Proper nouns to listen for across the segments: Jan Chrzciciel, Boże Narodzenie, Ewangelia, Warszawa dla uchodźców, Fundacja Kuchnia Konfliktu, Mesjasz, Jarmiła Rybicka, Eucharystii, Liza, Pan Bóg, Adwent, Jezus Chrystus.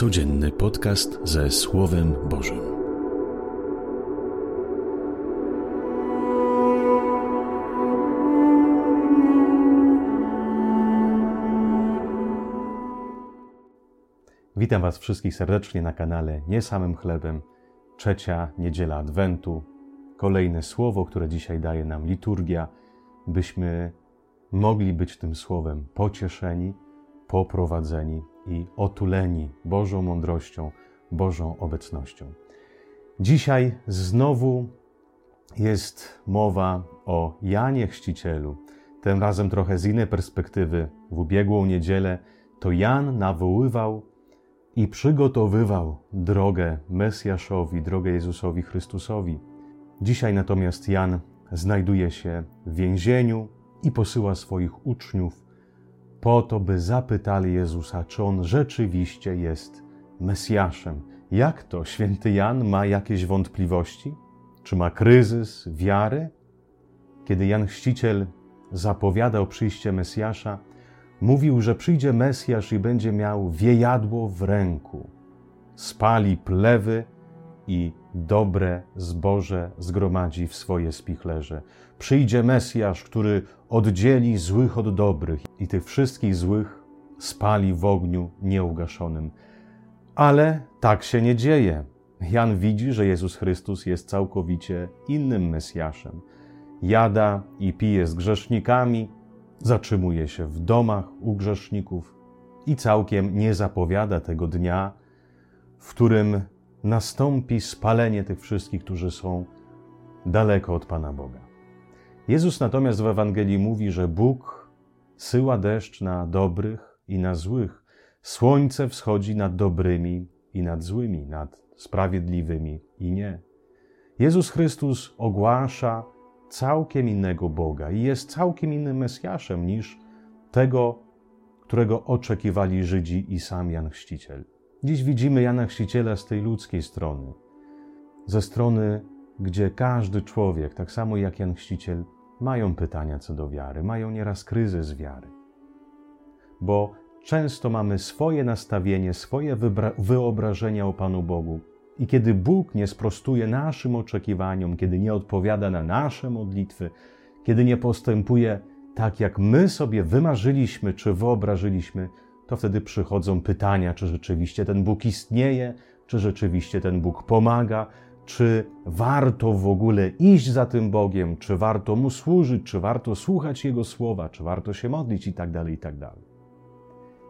Codzienny podcast ze Słowem Bożym. Witam Was wszystkich serdecznie na kanale Nie samym chlebem. Trzecia niedziela Adwentu. Kolejne słowo, które dzisiaj daje nam liturgia, byśmy mogli być tym słowem pocieszeni, poprowadzeni i otuleni Bożą mądrością, Bożą obecnością. Dzisiaj znowu jest mowa o Janie Chrzcicielu. Tym razem trochę z innej perspektywy. W ubiegłą niedzielę to Jan nawoływał i przygotowywał drogę Mesjaszowi, drogę Jezusowi Chrystusowi. Dzisiaj natomiast Jan znajduje się w więzieniu i posyła swoich uczniów po to, by zapytali Jezusa, czy On rzeczywiście jest Mesjaszem. Jak to? Święty Jan ma jakieś wątpliwości? Czy ma kryzys wiary? Kiedy Jan Chrzciciel zapowiadał przyjście Mesjasza, mówił, że przyjdzie Mesjasz i będzie miał wiejadło w ręku. Spali plewy i dobre zboże zgromadzi w swoje spichlerze. Przyjdzie Mesjasz, który oddzieli złych od dobrych i tych wszystkich złych spali w ogniu nieugaszonym. Ale tak się nie dzieje. Jan widzi, że Jezus Chrystus jest całkowicie innym Mesjaszem. Jada i pije z grzesznikami, zatrzymuje się w domach u grzeszników i całkiem nie zapowiada tego dnia, w którym nastąpi spalenie tych wszystkich, którzy są daleko od Pana Boga. Jezus natomiast w Ewangelii mówi, że Bóg syła deszcz na dobrych i na złych. Słońce wschodzi nad dobrymi i nad złymi, nad sprawiedliwymi i nie. Jezus Chrystus ogłasza całkiem innego Boga i jest całkiem innym Mesjaszem niż tego, którego oczekiwali Żydzi i sam Jan Chrzciciel. Dziś widzimy Jana Chrzciciela z tej ludzkiej strony, ze strony, gdzie każdy człowiek, tak samo jak Jan Chrzciciel, mają pytania co do wiary, mają nieraz kryzys wiary. Bo często mamy swoje nastawienie, swoje wyobrażenia o Panu Bogu i kiedy Bóg nie sprostuje naszym oczekiwaniom, kiedy nie odpowiada na nasze modlitwy, kiedy nie postępuje tak, jak my sobie wymarzyliśmy czy wyobrażyliśmy, to wtedy przychodzą pytania, czy rzeczywiście ten Bóg istnieje, czy rzeczywiście ten Bóg pomaga, czy warto w ogóle iść za tym Bogiem, czy warto Mu służyć, czy warto słuchać Jego słowa, czy warto się modlić itd., itd.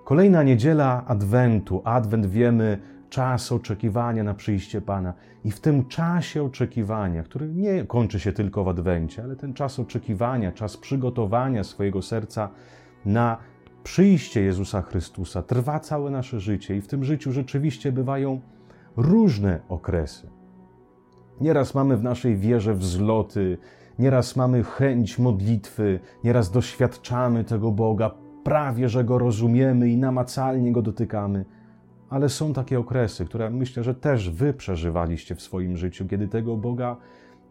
Kolejna niedziela Adwentu. Adwent, wiemy, czas oczekiwania na przyjście Pana. I w tym czasie oczekiwania, który nie kończy się tylko w Adwencie, ale ten czas oczekiwania, czas przygotowania swojego serca na przyjście Jezusa Chrystusa trwa całe nasze życie i w tym życiu rzeczywiście bywają różne okresy. Nieraz mamy w naszej wierze wzloty, nieraz mamy chęć modlitwy, nieraz doświadczamy tego Boga, prawie że Go rozumiemy i namacalnie Go dotykamy. Ale są takie okresy, które myślę, że też Wy przeżywaliście w swoim życiu, kiedy tego Boga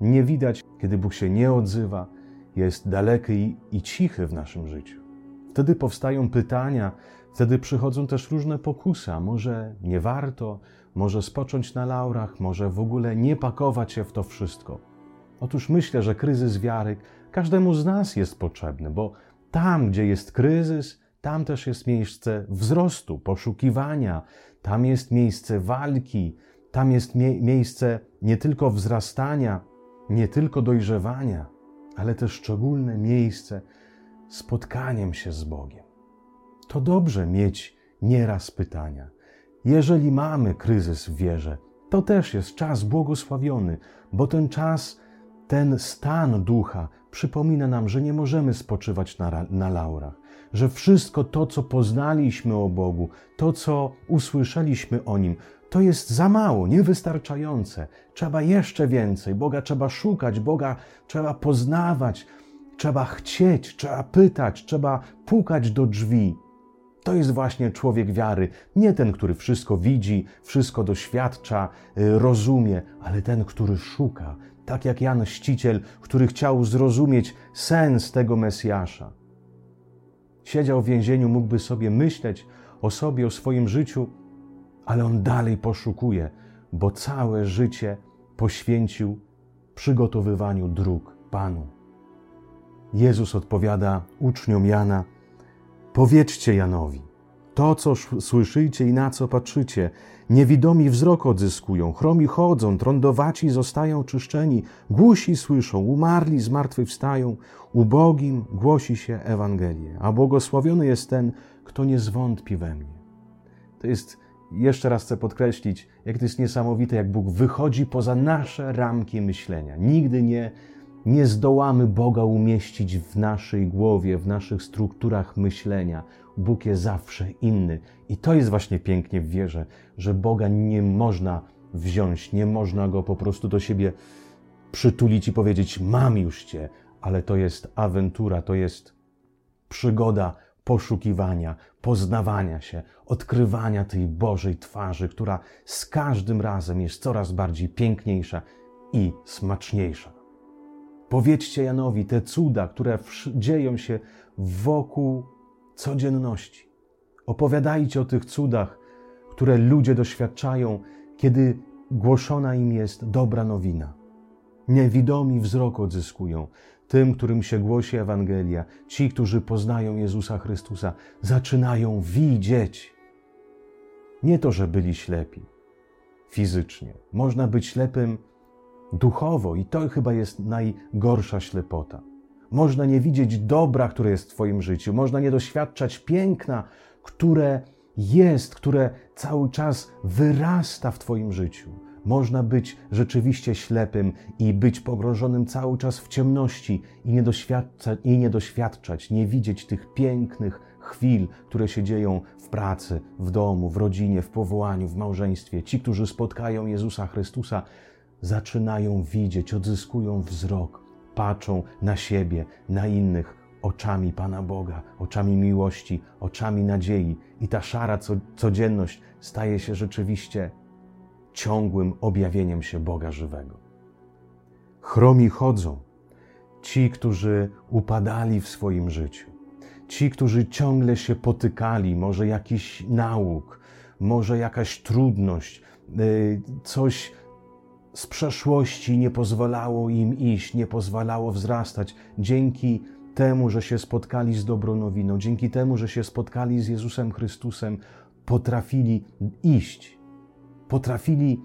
nie widać, kiedy Bóg się nie odzywa, jest daleki i cichy w naszym życiu. Wtedy powstają pytania, wtedy przychodzą też różne pokusy, a może nie warto, może spocząć na laurach, może w ogóle nie pakować się w to wszystko. Otóż myślę, że kryzys wiary każdemu z nas jest potrzebny, bo tam, gdzie jest kryzys, tam też jest miejsce wzrostu, poszukiwania, tam jest miejsce walki, tam jest miejsce nie tylko wzrastania, nie tylko dojrzewania, ale też szczególne miejsce spotkaniem się z Bogiem. To dobrze mieć nieraz pytania. Jeżeli mamy kryzys w wierze, to też jest czas błogosławiony, bo ten czas, ten stan ducha przypomina nam, że nie możemy spoczywać na laurach, że wszystko to, co poznaliśmy o Bogu, to, co usłyszeliśmy o Nim, to jest za mało, niewystarczające. Trzeba jeszcze więcej. Boga trzeba szukać, Boga trzeba poznawać, trzeba chcieć, trzeba pytać, trzeba pukać do drzwi. To jest właśnie człowiek wiary. Nie ten, który wszystko widzi, wszystko doświadcza, rozumie, ale ten, który szuka. Tak jak Jan Chrzciciel, który chciał zrozumieć sens tego Mesjasza. Siedział w więzieniu, mógłby sobie myśleć o sobie, o swoim życiu, ale on dalej poszukuje, bo całe życie poświęcił przygotowywaniu dróg Panu. Jezus odpowiada uczniom Jana: powiedzcie Janowi, to co słyszycie i na co patrzycie, niewidomi wzrok odzyskują, chromi chodzą, trądowaci zostają czyszczeni, głusi słyszą, umarli zmartwychwstają, ubogim głosi się Ewangelię, a błogosławiony jest ten, kto nie zwątpi we mnie. To jest, jeszcze raz chcę podkreślić, jak to jest niesamowite, jak Bóg wychodzi poza nasze ramki myślenia. Nigdy nie zdołamy Boga umieścić w naszej głowie, w naszych strukturach myślenia. Bóg jest zawsze inny. I to jest właśnie pięknie w wierze, że Boga nie można wziąć, nie można Go po prostu do siebie przytulić i powiedzieć: mam już Cię. Ale to jest awantura, to jest przygoda poszukiwania, poznawania się, odkrywania tej Bożej twarzy, która z każdym razem jest coraz bardziej piękniejsza i smaczniejsza. Powiedzcie Janowi te cuda, które dzieją się wokół codzienności. Opowiadajcie o tych cudach, które ludzie doświadczają, kiedy głoszona im jest dobra nowina. Niewidomi wzrok odzyskują. Tym, którym się głosi Ewangelia, ci, którzy poznają Jezusa Chrystusa, zaczynają widzieć. Nie to, że byli ślepi fizycznie. Można być ślepym duchowo i to chyba jest najgorsza ślepota. Można nie widzieć dobra, które jest w Twoim życiu. Można nie doświadczać piękna, które jest, które cały czas wyrasta w Twoim życiu. Można być rzeczywiście ślepym i być pogrążonym cały czas w ciemności i nie doświadczać, nie widzieć tych pięknych chwil, które się dzieją w pracy, w domu, w rodzinie, w powołaniu, w małżeństwie. Ci, którzy spotkają Jezusa Chrystusa, zaczynają widzieć, odzyskują wzrok, patrzą na siebie, na innych oczami Pana Boga, oczami miłości, oczami nadziei. I ta szara codzienność staje się rzeczywiście ciągłym objawieniem się Boga żywego. Chromi chodzą, ci, którzy upadali w swoim życiu, ci, którzy ciągle się potykali, może jakiś nauk, może jakaś trudność, coś z przeszłości nie pozwalało im iść, nie pozwalało wzrastać. Dzięki temu, że się spotkali z dobrą nowiną, dzięki temu, że się spotkali z Jezusem Chrystusem, potrafili iść. Potrafili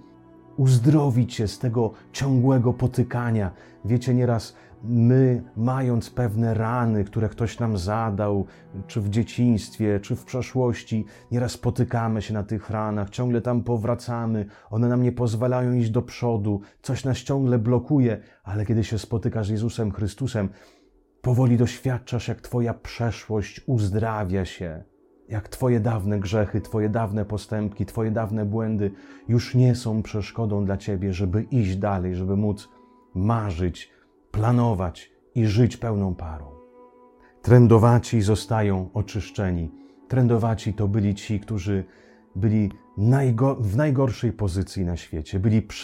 uzdrowić się z tego ciągłego potykania. Wiecie, nieraz my, mając pewne rany, które ktoś nam zadał, czy w dzieciństwie, czy w przeszłości, nieraz potykamy się na tych ranach, ciągle tam powracamy, one nam nie pozwalają iść do przodu, coś nas ciągle blokuje, ale kiedy się spotykasz z Jezusem Chrystusem, powoli doświadczasz, jak Twoja przeszłość uzdrawia się. Jak Twoje dawne grzechy, Twoje dawne postępki, Twoje dawne błędy już nie są przeszkodą dla Ciebie, żeby iść dalej, żeby móc marzyć, planować i żyć pełną parą. Trędowaci zostają oczyszczeni. Trędowaci to byli ci, którzy byli w najgorszej pozycji na świecie.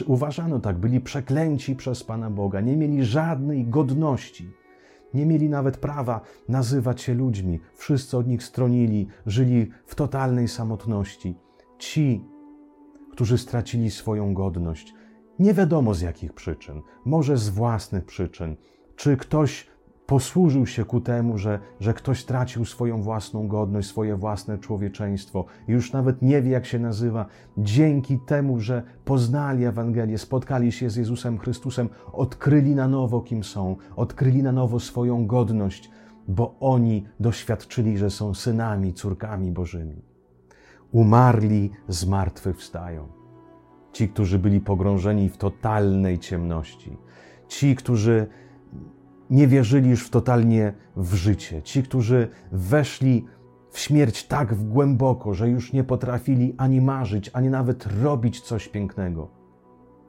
Uważano tak, byli przeklęci przez Pana Boga, nie mieli żadnej godności. Nie mieli nawet prawa nazywać się ludźmi. Wszyscy od nich stronili, żyli w totalnej samotności. Ci, którzy stracili swoją godność, nie wiadomo z jakich przyczyn, może z własnych przyczyn, czy ktoś posłużył się ku temu, że ktoś tracił swoją własną godność, swoje własne człowieczeństwo i już nawet nie wie, jak się nazywa. Dzięki temu, że poznali Ewangelię, spotkali się z Jezusem Chrystusem, odkryli na nowo, kim są, odkryli na nowo swoją godność, bo oni doświadczyli, że są synami, córkami Bożymi. Umarli zmartwychwstają. Ci, którzy byli pogrążeni w totalnej ciemności. Ci, którzy nie wierzyli już totalnie w życie. Ci, którzy weszli w śmierć tak głęboko, że już nie potrafili ani marzyć, ani nawet robić coś pięknego.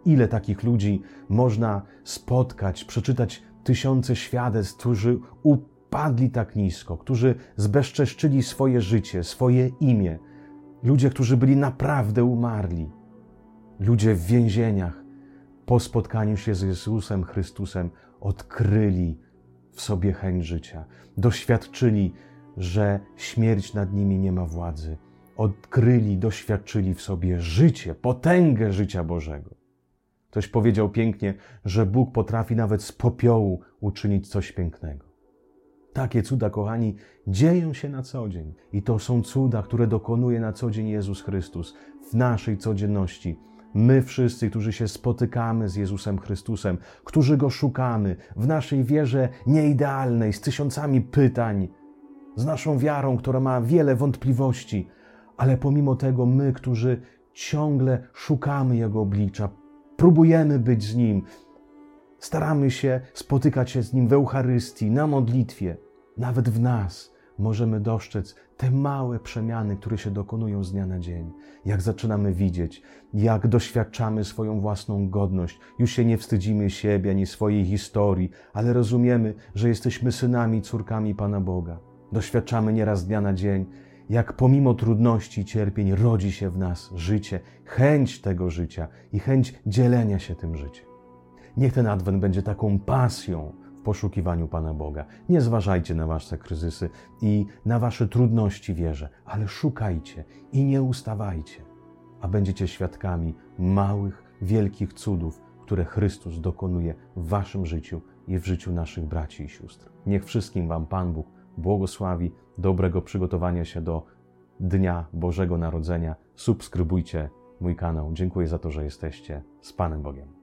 Ile takich ludzi można spotkać, przeczytać tysiące świadectw, którzy upadli tak nisko, którzy zbezczeszczyli swoje życie, swoje imię. Ludzie, którzy byli naprawdę umarli. Ludzie w więzieniach po spotkaniu się z Jezusem Chrystusem odkryli w sobie chęć życia, doświadczyli, że śmierć nad nimi nie ma władzy, odkryli, doświadczyli w sobie życie, potęgę życia Bożego. Ktoś powiedział pięknie, że Bóg potrafi nawet z popiołu uczynić coś pięknego. Takie cuda, kochani, dzieją się na co dzień. I to są cuda, które dokonuje na co dzień Jezus Chrystus w naszej codzienności. My wszyscy, którzy się spotykamy z Jezusem Chrystusem, którzy Go szukamy w naszej wierze nieidealnej, z tysiącami pytań, z naszą wiarą, która ma wiele wątpliwości, ale pomimo tego my, którzy ciągle szukamy Jego oblicza, próbujemy być z Nim, staramy się spotykać się z Nim w Eucharystii, na modlitwie. Nawet w nas możemy dostrzec te małe przemiany, które się dokonują z dnia na dzień. Jak zaczynamy widzieć, jak doświadczamy swoją własną godność. Już się nie wstydzimy siebie ani swojej historii, ale rozumiemy, że jesteśmy synami, córkami Pana Boga. Doświadczamy nieraz z dnia na dzień, jak pomimo trudności i cierpień rodzi się w nas życie, chęć tego życia i chęć dzielenia się tym życiem. Niech ten Adwent będzie taką pasją w poszukiwaniu Pana Boga. Nie zważajcie na wasze kryzysy i na wasze trudności wierze, ale szukajcie i nie ustawajcie, a będziecie świadkami małych, wielkich cudów, które Chrystus dokonuje w waszym życiu i w życiu naszych braci i sióstr. Niech wszystkim wam Pan Bóg błogosławi, dobrego przygotowania się do Dnia Bożego Narodzenia. Subskrybujcie mój kanał. Dziękuję za to, że jesteście z Panem Bogiem.